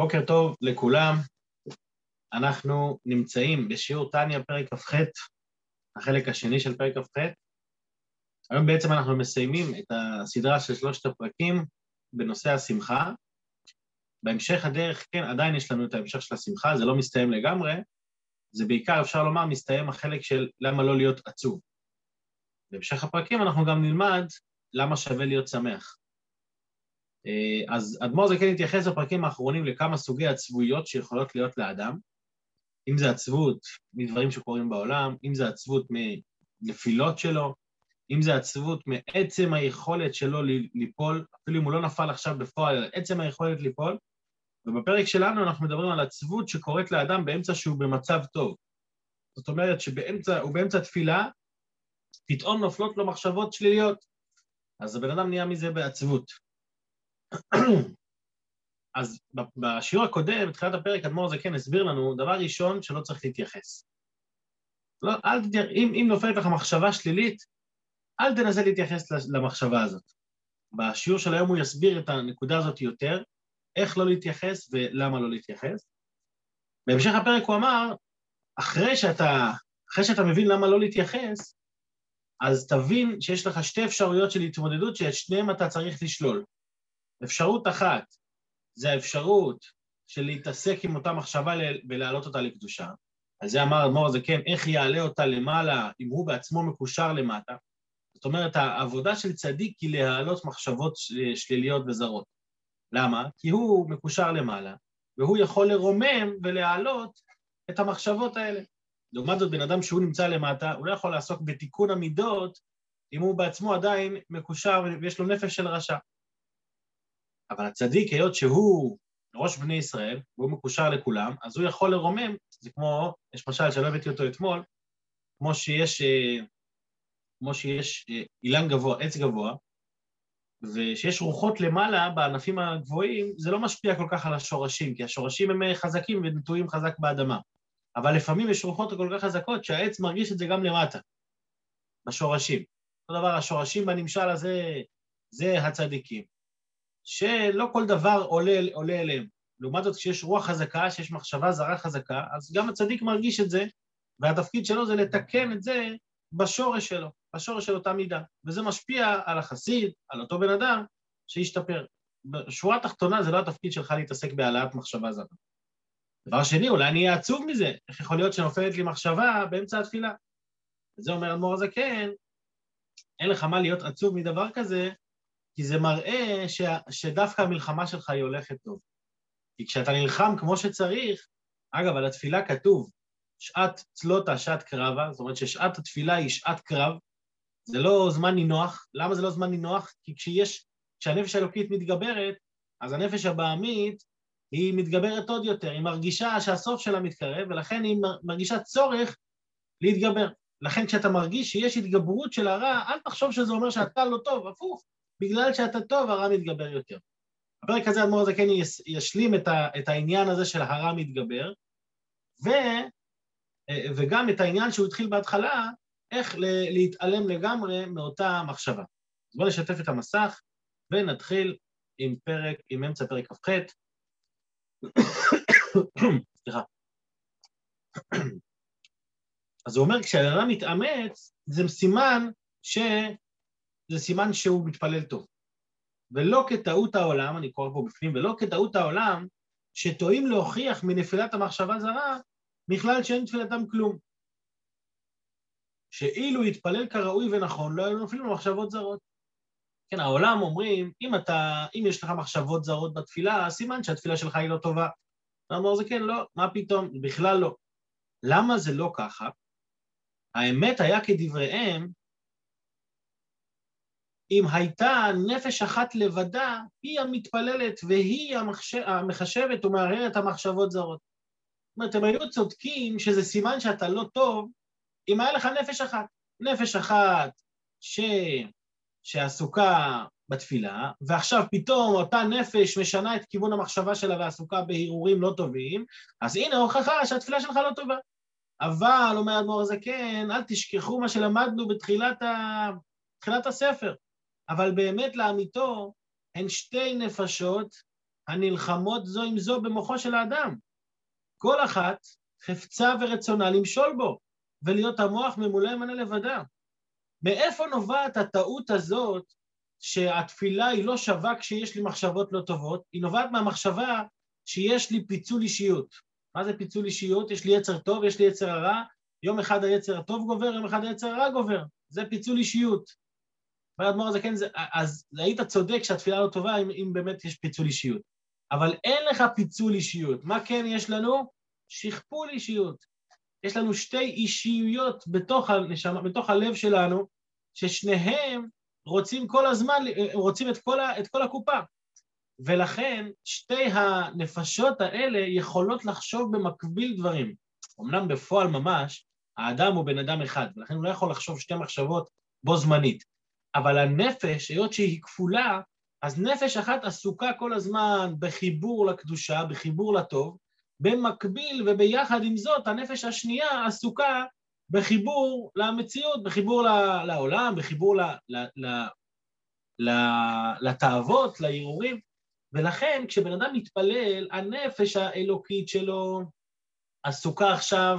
בוקר טוב לכולם, אנחנו נמצאים בשיעור תניה פרק כ"ח, החלק השני של פרק כ"ח. היום בעצם אנחנו מסיימים את הסדרה של שלושת הפרקים בנושא השמחה. בהמשך הדרך, כן, עדיין יש לנו את ההמשך של השמחה, זה לא מסתיים לגמרי, זה בעיקר אפשר לומר מסתיים החלק של למה לא להיות עצוב. בהמשך הפרקים אנחנו גם נלמד למה שווה להיות שמח. אז אדמו"ר זקן התייחס בפרקים האחרונים לכמה סוגי עצבויות שיכולות להיות לאדם, אם זה עצבות מדברים שקורים בעולם, אם זה עצבות מנפילות שלו, אם זה עצבות מעצם היכולת שלו ליפול, אפילו אם הוא לא נפל עכשיו בפועל, עצם היכולת ליפול, ובפרק שלנו אנחנו מדברים על עצבות שקורית לאדם באמצע שהוא במצב טוב. זאת אומרת שבאמצע תפילה, פתאום נופלות לו מחשבות שליליות, אז הבן אדם נהיה מזה בעצבות. אז בשיעור הקודם, בתחילת הפרק, אדמו"ר זקן הסביר לנו, דבר ראשון שלא צריך להתייחס. לא, אם נופלת לך מחשבה שלילית, אל תנסה להתייחס למחשבה הזאת. בשיעור של היום הוא יסביר את הנקודה הזאת יותר, איך לא להתייחס ולמה לא להתייחס. בהמשך הפרק הוא אמר, אחרי שאתה מבין למה לא להתייחס, אז תבין שיש לך שתי אפשרויות של התמודדות, שאת שניהם אתה צריך לשלול. אפשרות אחת, זה האפשרות של להתעסק עם אותה מחשבה ולהעלות אותה לקדושה. על זה אמר אדמו"ר זקן, איך יעלה אותה למעלה אם הוא בעצמו מקושר למטה. זאת אומרת, העבודה של צדיק היא להעלות מחשבות שליליות וזרות. למה? כי הוא מקושר למעלה, והוא יכול לרומם ולהעלות את המחשבות האלה. לעומת זאת, בן אדם שהוא נמצא למטה, הוא לא יכול לעסוק בתיקון המידות, אם הוא בעצמו עדיין מקושר ויש לו נפש של רשע. אבל הצדיק, היות שהוא ראש בני ישראל, והוא מקושר לכולם, אז הוא יכול לרומם, זה כמו, יש משל שלא הבאתי אותו אתמול, כמו שיש אילן גבוה, עץ גבוה, ושיש רוחות למעלה בענפים הגבוהים, זה לא משפיע כל כך על השורשים, כי השורשים הם חזקים ונטועים חזק באדמה. אבל לפעמים יש רוחות כל כך חזקות שהעץ מרגיש את זה גם למטה, בשורשים. אותו דבר, השורשים בנמשל הזה, זה הצדיקים. שלא כל דבר עולה אליהם. לעומת זאת, כשיש רוח חזקה, שיש מחשבה זרה חזקה, אז גם הצדיק מרגיש את זה, והתפקיד שלו זה לתקן את זה בשורש שלו, בשורש של אותה מידה. וזה משפיע על החסיד, על אותו בן אדם, שישתפר. בשורה התחתונה זה לא התפקיד שלך להתעסק בהעלאת מחשבה זרה. דבר שני, אולי אני אהיה עצוב מזה, איך יכול להיות שנופלת לי מחשבה באמצע התפילה? וזה אומר אדמו"ר הזקן, אין לך מה להיות עצוב מדבר כזה, כי זה מראה שדווקא המלחמה שלך היא הולכת טוב. כי כשאתה נלחם כמו שצריך, אגב, על התפילה כתוב, שעת צלוטה, שעת קרבה, זאת אומרת ששעת התפילה היא שעת קרב, זה לא זמן נינוח. למה זה לא זמן נינוח? כי כשהנפש האלוקית מתגברת, אז הנפש הבעמית היא מתגברת עוד יותר, היא מרגישה שהסוף שלה מתקרב, ולכן היא מרגישה צורך להתגבר. לכן כשאתה מרגיש שיש התגברות של הרע, אל תחשוב שזה אומר שאתה לא טוב, הפוך. בגלל שאתה טוב, הרע מתגבר יותר. הפרק הזה, אדמו"ר זקן ישלים את העניין הזה של הרע מתגבר, וגם את העניין שהוא התחיל בהתחלה, איך להתעלם לגמרי מאותה מחשבה. אז בואו נשתף את המסך, ונתחיל עם אמצע פרק כ"ח. סליחה. אז הוא אומר, כשהרע מתאמץ, זה סימן שהוא מתפלל טוב. ולא כטעות העולם, אני קורא פה בפנים, ולא כטעות העולם, שטועים להוכיח מנפילת המחשבה זרה, מכלל שאין תפילתם כלום. שאילו יתפלל כראוי ונכון, לא היו נופלים למחשבות זרות. כן, העולם אומרים, אם יש לך מחשבות זרות בתפילה, סימן שהתפילה שלך היא לא טובה. ואמר זה כן, לא, מה פתאום? בכלל לא. למה זה לא ככה? האמת היה כדבריהם, אם הייתה נפש אחת לבדה, היא המתפללת והיא המחשבת ומערערת המחשבות זרות. זאת אומרת, הם היו צודקים שזה סימן שאתה לא טוב, אם היה לך נפש אחת. נפש אחת שעסוקה בתפילה, ועכשיו פתאום אותה נפש משנה את כיוון המחשבה שלה ועסוקה בהירורים לא טובים, אז הנה הוכחה שהתפילה שלך לא טובה. אבל, אומר אדמו"ר הזקן, אל תשכחו מה שלמדנו בתחילת הספר. אבל באמת לאמיתו, הן שתי נפשות הנלחמות זו עם זו במוחו של האדם. כל אחת חפצה ורצונה למשול בו, ולהיות המוח ממולא מנה לבדה. מאיפה נובעת הטעות הזאת, שהתפילה היא לא שווה כשיש לי מחשבות לא טובות? היא נובעת מהמחשבה שיש לי פיצול אישיות. מה זה פיצול אישיות? יש לי יצר טוב, יש לי יצר הרע, יום אחד היצר הטוב גובר, יום אחד היצר הרע גובר. זה פיצול אישיות. והאדמור הזה כן, אז היית צודק שהתפילה לא טובה אם באמת יש פיצול אישיות. אבל אין לך פיצול אישיות. מה כן יש לנו? שכפול אישיות. יש לנו שתי אישיויות בתוך הלב שלנו, ששניהם רוצים כל הזמן, רוצים את כל הקופה. ולכן שתי הנפשות האלה יכולות לחשוב במקביל דברים. אמנם בפועל ממש, האדם הוא בן אדם אחד, ולכן הוא לא יכול לחשוב שתי מחשבות בו זמנית. אבל הנפש, היות שהיא כפולה, אז נפש אחת עסוקה כל הזמן בחיבור לקדושה, בחיבור לטוב, במקביל וביחד עם זאת, הנפש השנייה עסוקה בחיבור למציאות, בחיבור לעולם, בחיבור לתאוות, לערעורים, ולכן כשבן אדם מתפלל, הנפש האלוקית שלו עסוקה עכשיו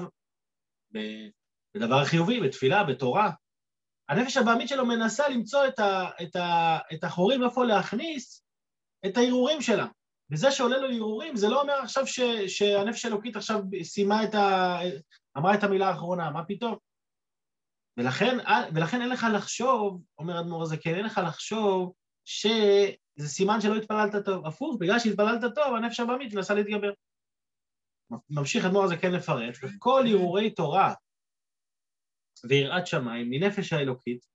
בדבר חיובי, בתפילה, בתורה. הנפש הבעמית שלו מנסה למצוא את החורים איפה להכניס את הערעורים שלה. וזה שעולה לו ערעורים, זה לא אומר עכשיו שהנפש האלוקית עכשיו סיימה אמרה את המילה האחרונה, מה פתאום? ולכן אין לך לחשוב, אומר אדמור הזה, כן, אין לך לחשוב שזה סימן שלא התפללת טוב. הפוך, בגלל שהתפללת טוב, הנפש הבעמית מנסה להתגבר. ממשיך אדמור הזה כן לפרט, וכל ערעורי תורה ויראת שמיים מנפש האלוקית,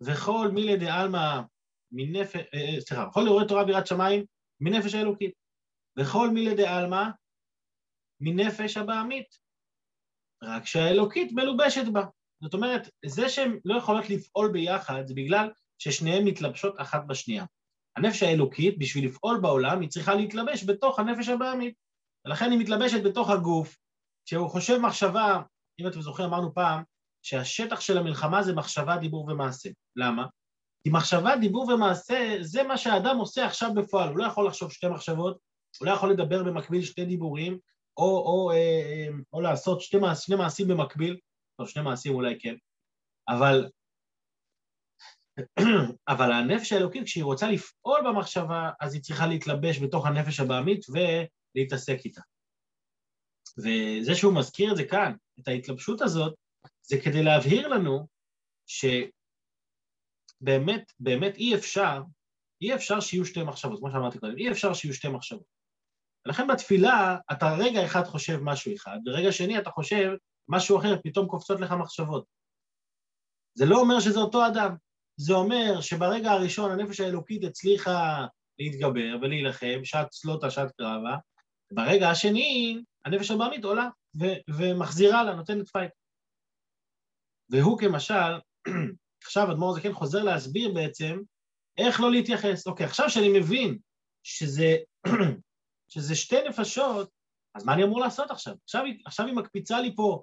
וכל מילי דעלמא מנפש, כל ערעורי תורה ויראת שמיים מנפש האלוקית, וכל מילי דעלמא מנפש הבעמית, רק שהאלוקית מלובשת בה. זאת אומרת, זה שהן לא יכולות לפעול ביחד, זה בגלל ששניהן מתלבשות אחת בשנייה. הנפש האלוקית, בשביל לפעול בעולם, היא צריכה להתלבש בתוך הנפש הבעמית, ולכן היא מתלבשת בתוך הגוף, שהוא חושב מחשבה, אם אתם זוכרים, אמרנו פעם, שהשטח של המלחמה זה מחשבה, דיבור ומעשה. למה? כי מחשבה, דיבור ומעשה, זה מה שהאדם עושה עכשיו בפועל. הוא לא יכול לחשוב שתי מחשבות, הוא לא יכול לדבר במקביל שתי דיבורים, או לעשות שני מעשים במקביל, טוב, שני מעשים אולי כן, אבל הנפש האלוקית, כשהיא רוצה לפעול במחשבה, אז היא צריכה להתלבש בתוך הנפש הבעמית ולהתעסק איתה. וזה שהוא מזכיר את זה כאן, את ההתלבשות הזאת, זה כדי להבהיר לנו שבאמת, באמת אי אפשר שיהיו שתי מחשבות, כמו שאמרתי קודם, אי אפשר שיהיו שתי מחשבות. ולכן בתפילה אתה רגע אחד חושב משהו אחד, ורגע שני אתה חושב משהו אחר, פתאום קופצות לך מחשבות. זה לא אומר שזה אותו אדם, זה אומר שברגע הראשון הנפש האלוקית הצליחה להתגבר ולהילחם, שעת סלוטה, שעת קרבה, ברגע השני הנפש הבעמית עולה ומחזירה לה, נותנת פייט. והוא כמשל, עכשיו אדמור זקן חוזר להסביר בעצם איך לא להתייחס. אוקיי, עכשיו שאני מבין שזה שתי נפשות, אז מה אני אמור לעשות עכשיו? עכשיו היא מקפיצה לי פה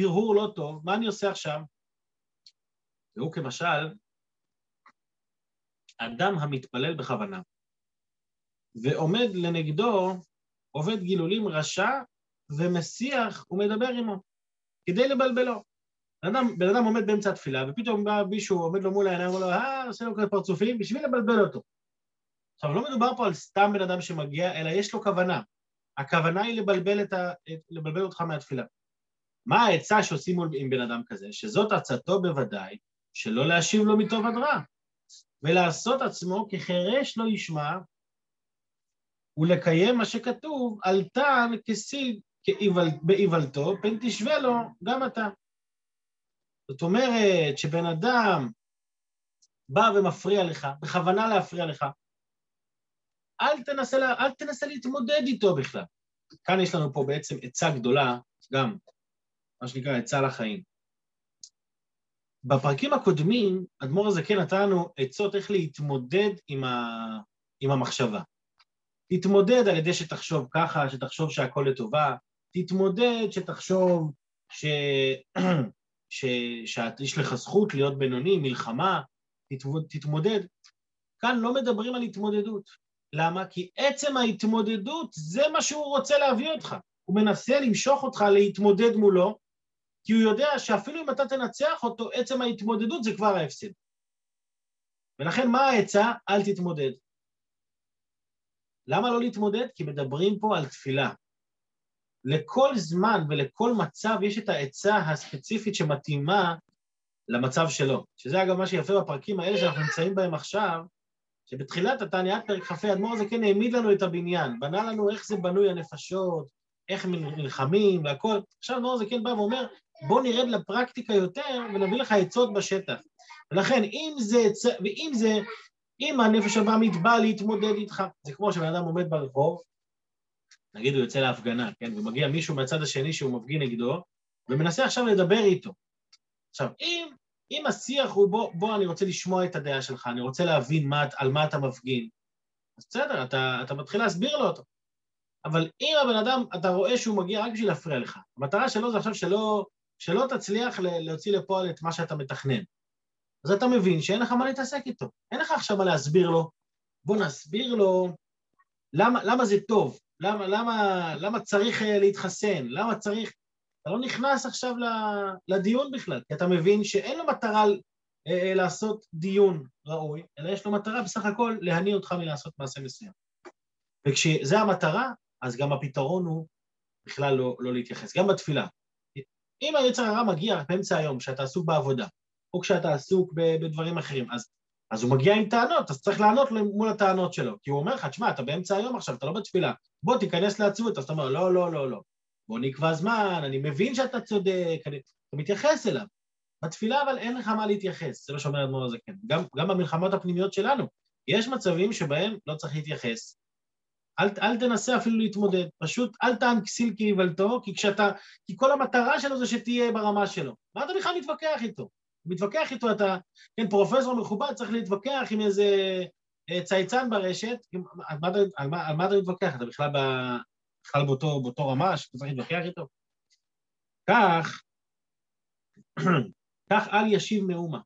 הרהור לא טוב, מה אני עושה עכשיו? והוא כמשל, אדם המתפלל בכוונה, ועומד לנגדו עובד גילולים רשע, ומסיח ומדבר עמו, כדי לבלבלו. בן אדם עומד באמצע התפילה, ופתאום בא מישהו, עומד לו מול העיניים, אומר לו, עושה לו כאלה פרצופים, בשביל לבלבל אותו. עכשיו, לא מדובר פה על סתם בן אדם שמגיע, אלא יש לו כוונה. הכוונה היא לבלבל אותך מהתפילה. מה העצה שעושים עם בן אדם כזה? שזאת עצתו בוודאי, שלא להשיב לו מטוב עד רע, ולעשות עצמו כחרש לא ישמע, ולקיים מה שכתוב, אל תן כסיל באיוולתו, פן תשווה לו גם אתה. זאת אומרת שבן אדם בא ומפריע לך, בכוונה להפריע לך, אל תנסה להתמודד איתו בכלל. כאן יש לנו פה בעצם עצה גדולה, גם, מה שנקרא, עצה לחיים. בפרקים הקודמים, אדמור הזה כן נתן לנו עצות איך להתמודד עם המחשבה. תתמודד על ידי שתחשוב ככה, שתחשוב שהכל לטובה, תתמודד שתחשוב שיש לך זכות להיות בינוני, מלחמה, תתמודד. כאן לא מדברים על התמודדות, למה? כי עצם ההתמודדות זה מה שהוא רוצה להביא אותך, הוא מנסה למשוך אותך להתמודד מולו, כי הוא יודע שאפילו אם אתה תנצח אותו, עצם ההתמודדות זה כבר ההפסד. ולכן מה העצה? אל תתמודד. למה לא להתמודד? כי מדברים פה על תפילה. לכל זמן ולכל מצב יש את העצה הספציפית שמתאימה למצב שלו, שזה אגב מה שיפה בפרקים האלה שאנחנו נמצאים בהם עכשיו, שבתחילת התעניית פרק חפי אדמור זה כן העמיד לנו את הבניין, בנה לנו איך זה בנוי הנפשות, איך מלחמים והכל, עכשיו אדמור זה כן בא ואומר, בוא נרד לפרקטיקה יותר ונביא לך עצות בשטח, ולכן אם הנפש הבאמית באה להתמודד איתך, זה כמו שבן אדם עומד ברחוב, נגיד הוא יוצא להפגנה, כן? ומגיע מישהו מהצד השני שהוא מפגין נגדו, ומנסה עכשיו לדבר איתו. עכשיו, אם השיח הוא בוא אני רוצה לשמוע את הדעה שלך, אני רוצה להבין על מה אתה מפגין, אז בסדר, אתה מתחיל להסביר לו אותו. אבל אם הבן אדם, אתה רואה שהוא מגיע רק בשביל להפריע לך, המטרה שלו זה עכשיו שלא תצליח להוציא לפועל את מה שאתה מתכנן. אז אתה מבין שאין לך מה להתעסק איתו, אין לך עכשיו מה להסביר לו, בוא נסביר לו למה זה טוב, למה צריך להתחסן, למה צריך, אתה לא נכנס עכשיו לדיון בכלל, כי אתה מבין שאין לו מטרה לעשות דיון ראוי, אלא יש לו מטרה בסך הכל להניע אותך מלעשות מעשה מסוים. וכשזה המטרה, אז גם הפתרון הוא בכלל לא להתייחס, גם בתפילה. אם היצר הרע מגיע באמצע היום, שאתה עסוק בעבודה, או כשאתה עסוק בדברים אחרים, אז הוא מגיע עם טענות, אז צריך לענות מול הטענות שלו, כי הוא אומר לך, תשמע, אתה באמצע היום עכשיו, אתה לא בתפילה, בוא תיכנס לעצבות, אז אתה אומר, לא, לא, לא, לא, בוא נקבע זמן, אני מבין שאתה צודק, אתה מתייחס אליו, בתפילה אבל אין לך מה להתייחס, זה מה שאומר אדמו"ר הזקן, גם במלחמות הפנימיות שלנו, יש מצבים שבהם לא צריך להתייחס, אל תנסה אפילו להתמודד, פשוט אל תען כסיל כעיוולתו, כי כל המטרה שלו זה שתהיה ברמה שלו, מה אתה בכלל מתווכח איתו? מתווכח איתו, אתה, כן, פרופסור מכובד צריך להתווכח עם איזה צייצן ברשת, על מה אתה מתווכח? אתה בכלל באותו רמה שאתה צריך להתווכח איתו? כך אל ישיב מאומה,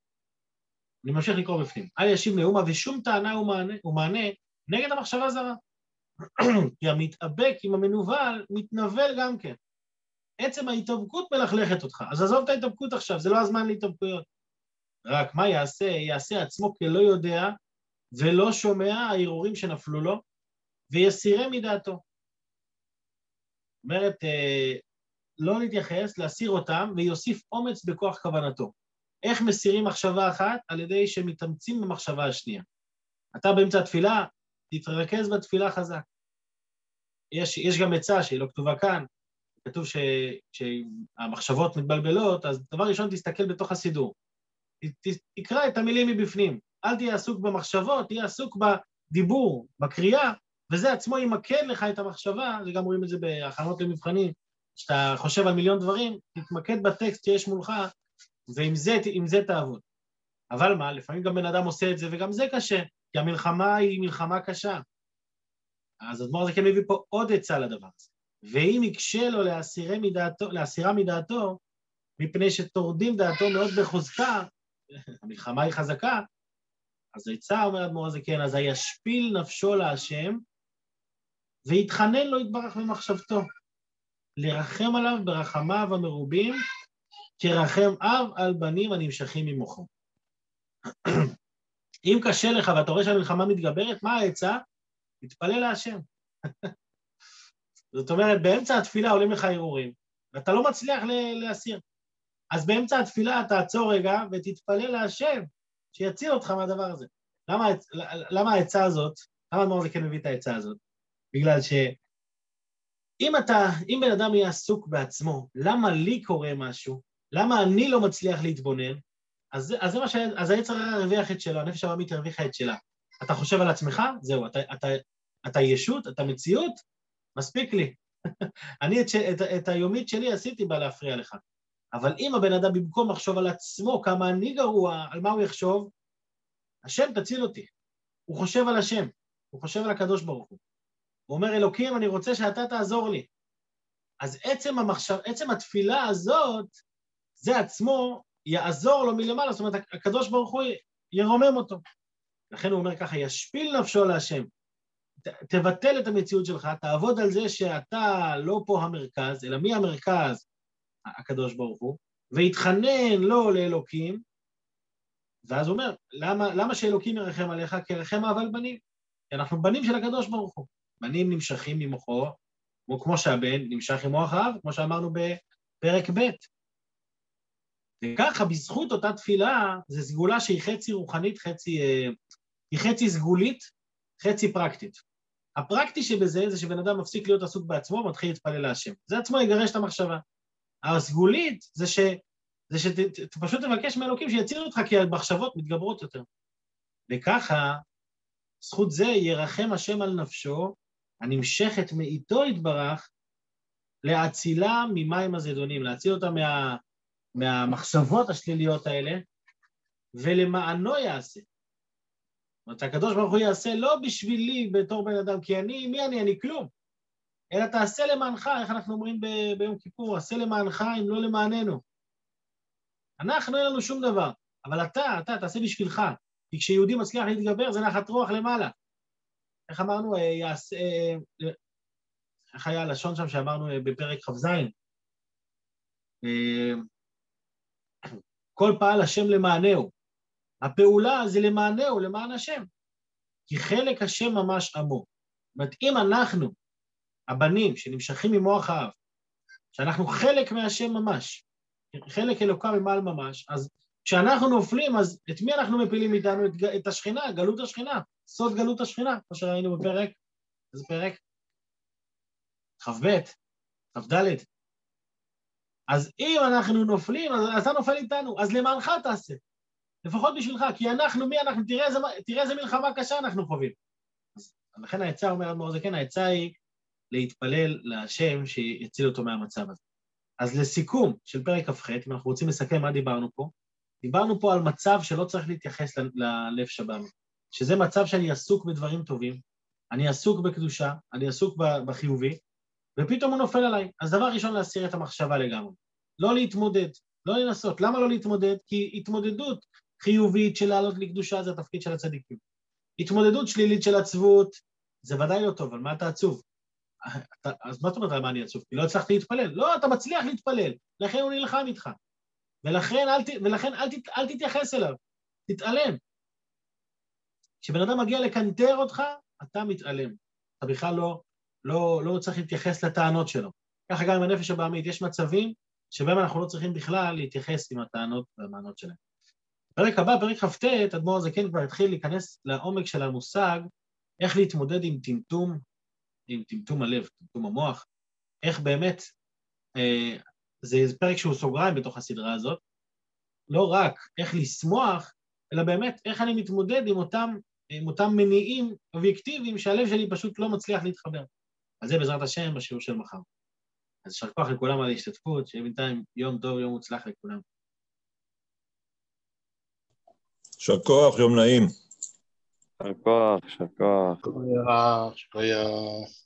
אני ממשיך לקרוא בפנים, אל ישיב מאומה ושום טענה ומענה נגד המחשבה זרה, כי המתאבק עם המנוול מתנבל גם כן, עצם ההתאבקות מלכלכת אותך, אז עזוב את ההתאבקות עכשיו, זה לא הזמן להתאבקויות. רק מה יעשה? יעשה עצמו כלא יודע, ולא שומע הערעורים שנפלו לו, ויסירה מדעתו. זאת אומרת, לא להתייחס, להסיר אותם, ויוסיף אומץ בכוח כוונתו. איך מסירים מחשבה אחת? על ידי שמתאמצים במחשבה השנייה. אתה באמצע התפילה, תתרכז בתפילה חזק. יש גם עצה שהיא לא כתובה כאן, כתוב שהמחשבות מתבלבלות, אז דבר ראשון תסתכל בתוך הסידור. תקרא את המילים מבפנים, אל תהיה עסוק במחשבות, תהיה עסוק בדיבור, בקריאה, וזה עצמו ימקד לך את המחשבה, זה גם רואים את זה בהכנות למבחנים, שאתה חושב על מיליון דברים, תתמקד בטקסט שיש מולך, ועם זה תעבוד. אבל מה, לפעמים גם בן אדם עושה את זה, וגם זה קשה, כי המלחמה היא מלחמה קשה. אז אדמו"ר הזקן מביא פה עוד עצה לדבר הזה. ואם יקשה לו להסירה מדעתו, מפני שתורדים דעתו מאוד בחוזקה, המלחמה היא חזקה, אז היצא, אומר אדמו"ר הזקן, אז הישפיל נפשו להשם, והתחנן לו יתברך במחשבתו, לרחם עליו ברחמיו המרובים, כרחם אב על בנים הנמשכים ממוחו. אם קשה לך ואתה רואה שהמלחמה מתגברת, מה היצא? תתפלל להשם. זאת אומרת, באמצע התפילה עולים לך ערעורים, ואתה לא מצליח להסיר. אז באמצע התפילה תעצור רגע ותתפלל להשם, שיציל אותך מהדבר הזה. למה העצה הזאת? למה אדמו"ר הזקן מביא את העצה הזאת? בגלל שאם בן אדם יהיה עסוק בעצמו, למה לי קורה משהו? למה אני לא מצליח להתבונן? אז היצר הרוויח את שלו, הנפש הבאמית הרוויחה את שלה. אתה חושב על עצמך? זהו, אתה ישות, אתה מציאות? מספיק לי, אני את היומית שלי עשיתי בה להפריע לך, אבל אם הבן אדם במקום לחשוב על עצמו, כמה אני גרוע, על מה הוא יחשוב, השם תציל אותי, הוא חושב על השם, הוא חושב על הקדוש ברוך הוא, הוא אומר אלוקים אני רוצה שאתה תעזור לי, אז עצם התפילה הזאת, זה עצמו יעזור לו מלמעלה, זאת אומרת הקדוש ברוך הוא ירומם אותו, לכן הוא אומר ככה, ישפיל נפשו להשם, תבטל את המציאות שלך, תעבוד על זה שאתה לא פה המרכז, אלא מי המרכז? הקדוש ברוך הוא, והתחנן לו לאלוקים, ואז אומר, למה שאלוקים ירחם עליך? כי ירחם אבל בנים, כי אנחנו בנים של הקדוש ברוך הוא. בנים נמשכים ממוחו, כמו שהבן נמשך עם מוח האב, כמו שאמרנו בפרק ב'. וככה, בזכות אותה תפילה, זו סגולה שהיא חצי רוחנית, חצי סגולית, חצי פרקטית. הפרקטי שבזה זה שבן אדם מפסיק להיות עסוק בעצמו, מתחיל להתפלל להשם. זה עצמו יגרש את המחשבה. הסגולית זה שפשוט תבקש מאלוקים שיצילו אותך, כי המחשבות מתגברות יותר. וככה, זכות זה ירחם השם על נפשו, הנמשכת מאיתו יתברך, להצילה ממים הזדונים, להציל אותה מהמחשבות השליליות האלה, ולמענו יעשה. זאת אומרת, הקדוש ברוך הוא יעשה לא בשבילי בתור בן אדם, כי אני, מי אני? אני כלום. אלא תעשה למענך, איך אנחנו אומרים ביום כיפור, עשה למענך אם לא למעננו. אנחנו אין לנו שום דבר, אבל אתה תעשה בשבילך, כי כשיהודי מצליח להתגבר זה נחת רוח למעלה. איך אמרנו, איך היה הלשון שם שאמרנו בפרק חבזיים? כל פעל השם למענהו, הפעולה זה למענהו, למען השם, כי חלק השם ממש עמו. זאת אומרת, אם אנחנו, הבנים שנמשכים ממוח האב, שאנחנו חלק מהשם ממש, חלק אלוקה ממעל ממש, אז כשאנחנו נופלים, אז את מי אנחנו מפילים איתנו? את השכינה, גלות השכינה, סוד גלות השכינה, כמו שראינו בפרק, איזה פרק? חב ד'. אז אם אנחנו נופלים, אז אתה נופל איתנו, אז למענך תעשה, לפחות בשבילך, כי אנחנו, מי אנחנו, תראה איזה מלחמה קשה אנחנו חווים. אז לכן העצה אומרת מאור זה כן, העצה היא להתפלל להשם שיציל אותו מהמצב הזה. אז לסיכום של פרק כ"ח, אם אנחנו רוצים לסכם מה דיברנו פה, דיברנו פה על מצב שלא צריך להתייחס ללב שבם, שזה מצב שאני עסוק בדברים טובים, אני עסוק בקדושה, אני עסוק בחיובי, ופתאום הוא נופל עליי. אז דבר ראשון, להסיר את המחשבה לגמרי. לא להתמודד, לא לנסות. למה לא להתמודד? כי התמודדות חיובית של לעלות לקדושה זה התפקיד של הצדיקים. התמודדות שלילית של עצבות, זה ודאי לא טוב, אבל מה אתה עצוב? אז מה זאת אומרת, מה אני עצוב? כי לא הצלחתי להתפלל. לא, אתה מצליח להתפלל, לכן הוא נלחם איתך. ולכן אל תתייחס אליו, תתעלם. כשבן אדם מגיע לקנטר אותך, אתה מתעלם. אתה בכלל לא צריך להתייחס לטענות שלו. ככה גם עם הנפש הבעמית, יש מצבים שבהם אנחנו לא צריכים בכלל להתייחס עם הטענות והמענות שלהם. פרק הבא, פרק כ"ט, אדמו"ר הזקן כבר התחיל להיכנס לעומק של המושג, איך להתמודד עם טמטום, עם טמטום הלב, טמטום המוח, איך באמת, זה פרק שהוא סוגריים בתוך הסדרה הזאת, לא רק איך לשמוח, אלא באמת איך אני מתמודד עם אותם מניעים אובייקטיביים שהלב שלי פשוט לא מצליח להתחבר. אז זה בעזרת השם בשיעור של מחר. אז יישר כוח לכולם על ההשתתפות, שיהיה בינתיים יום טוב, יום מוצלח לכולם. יישר כוח, יום נעים. יישר כוח, יישר כוח.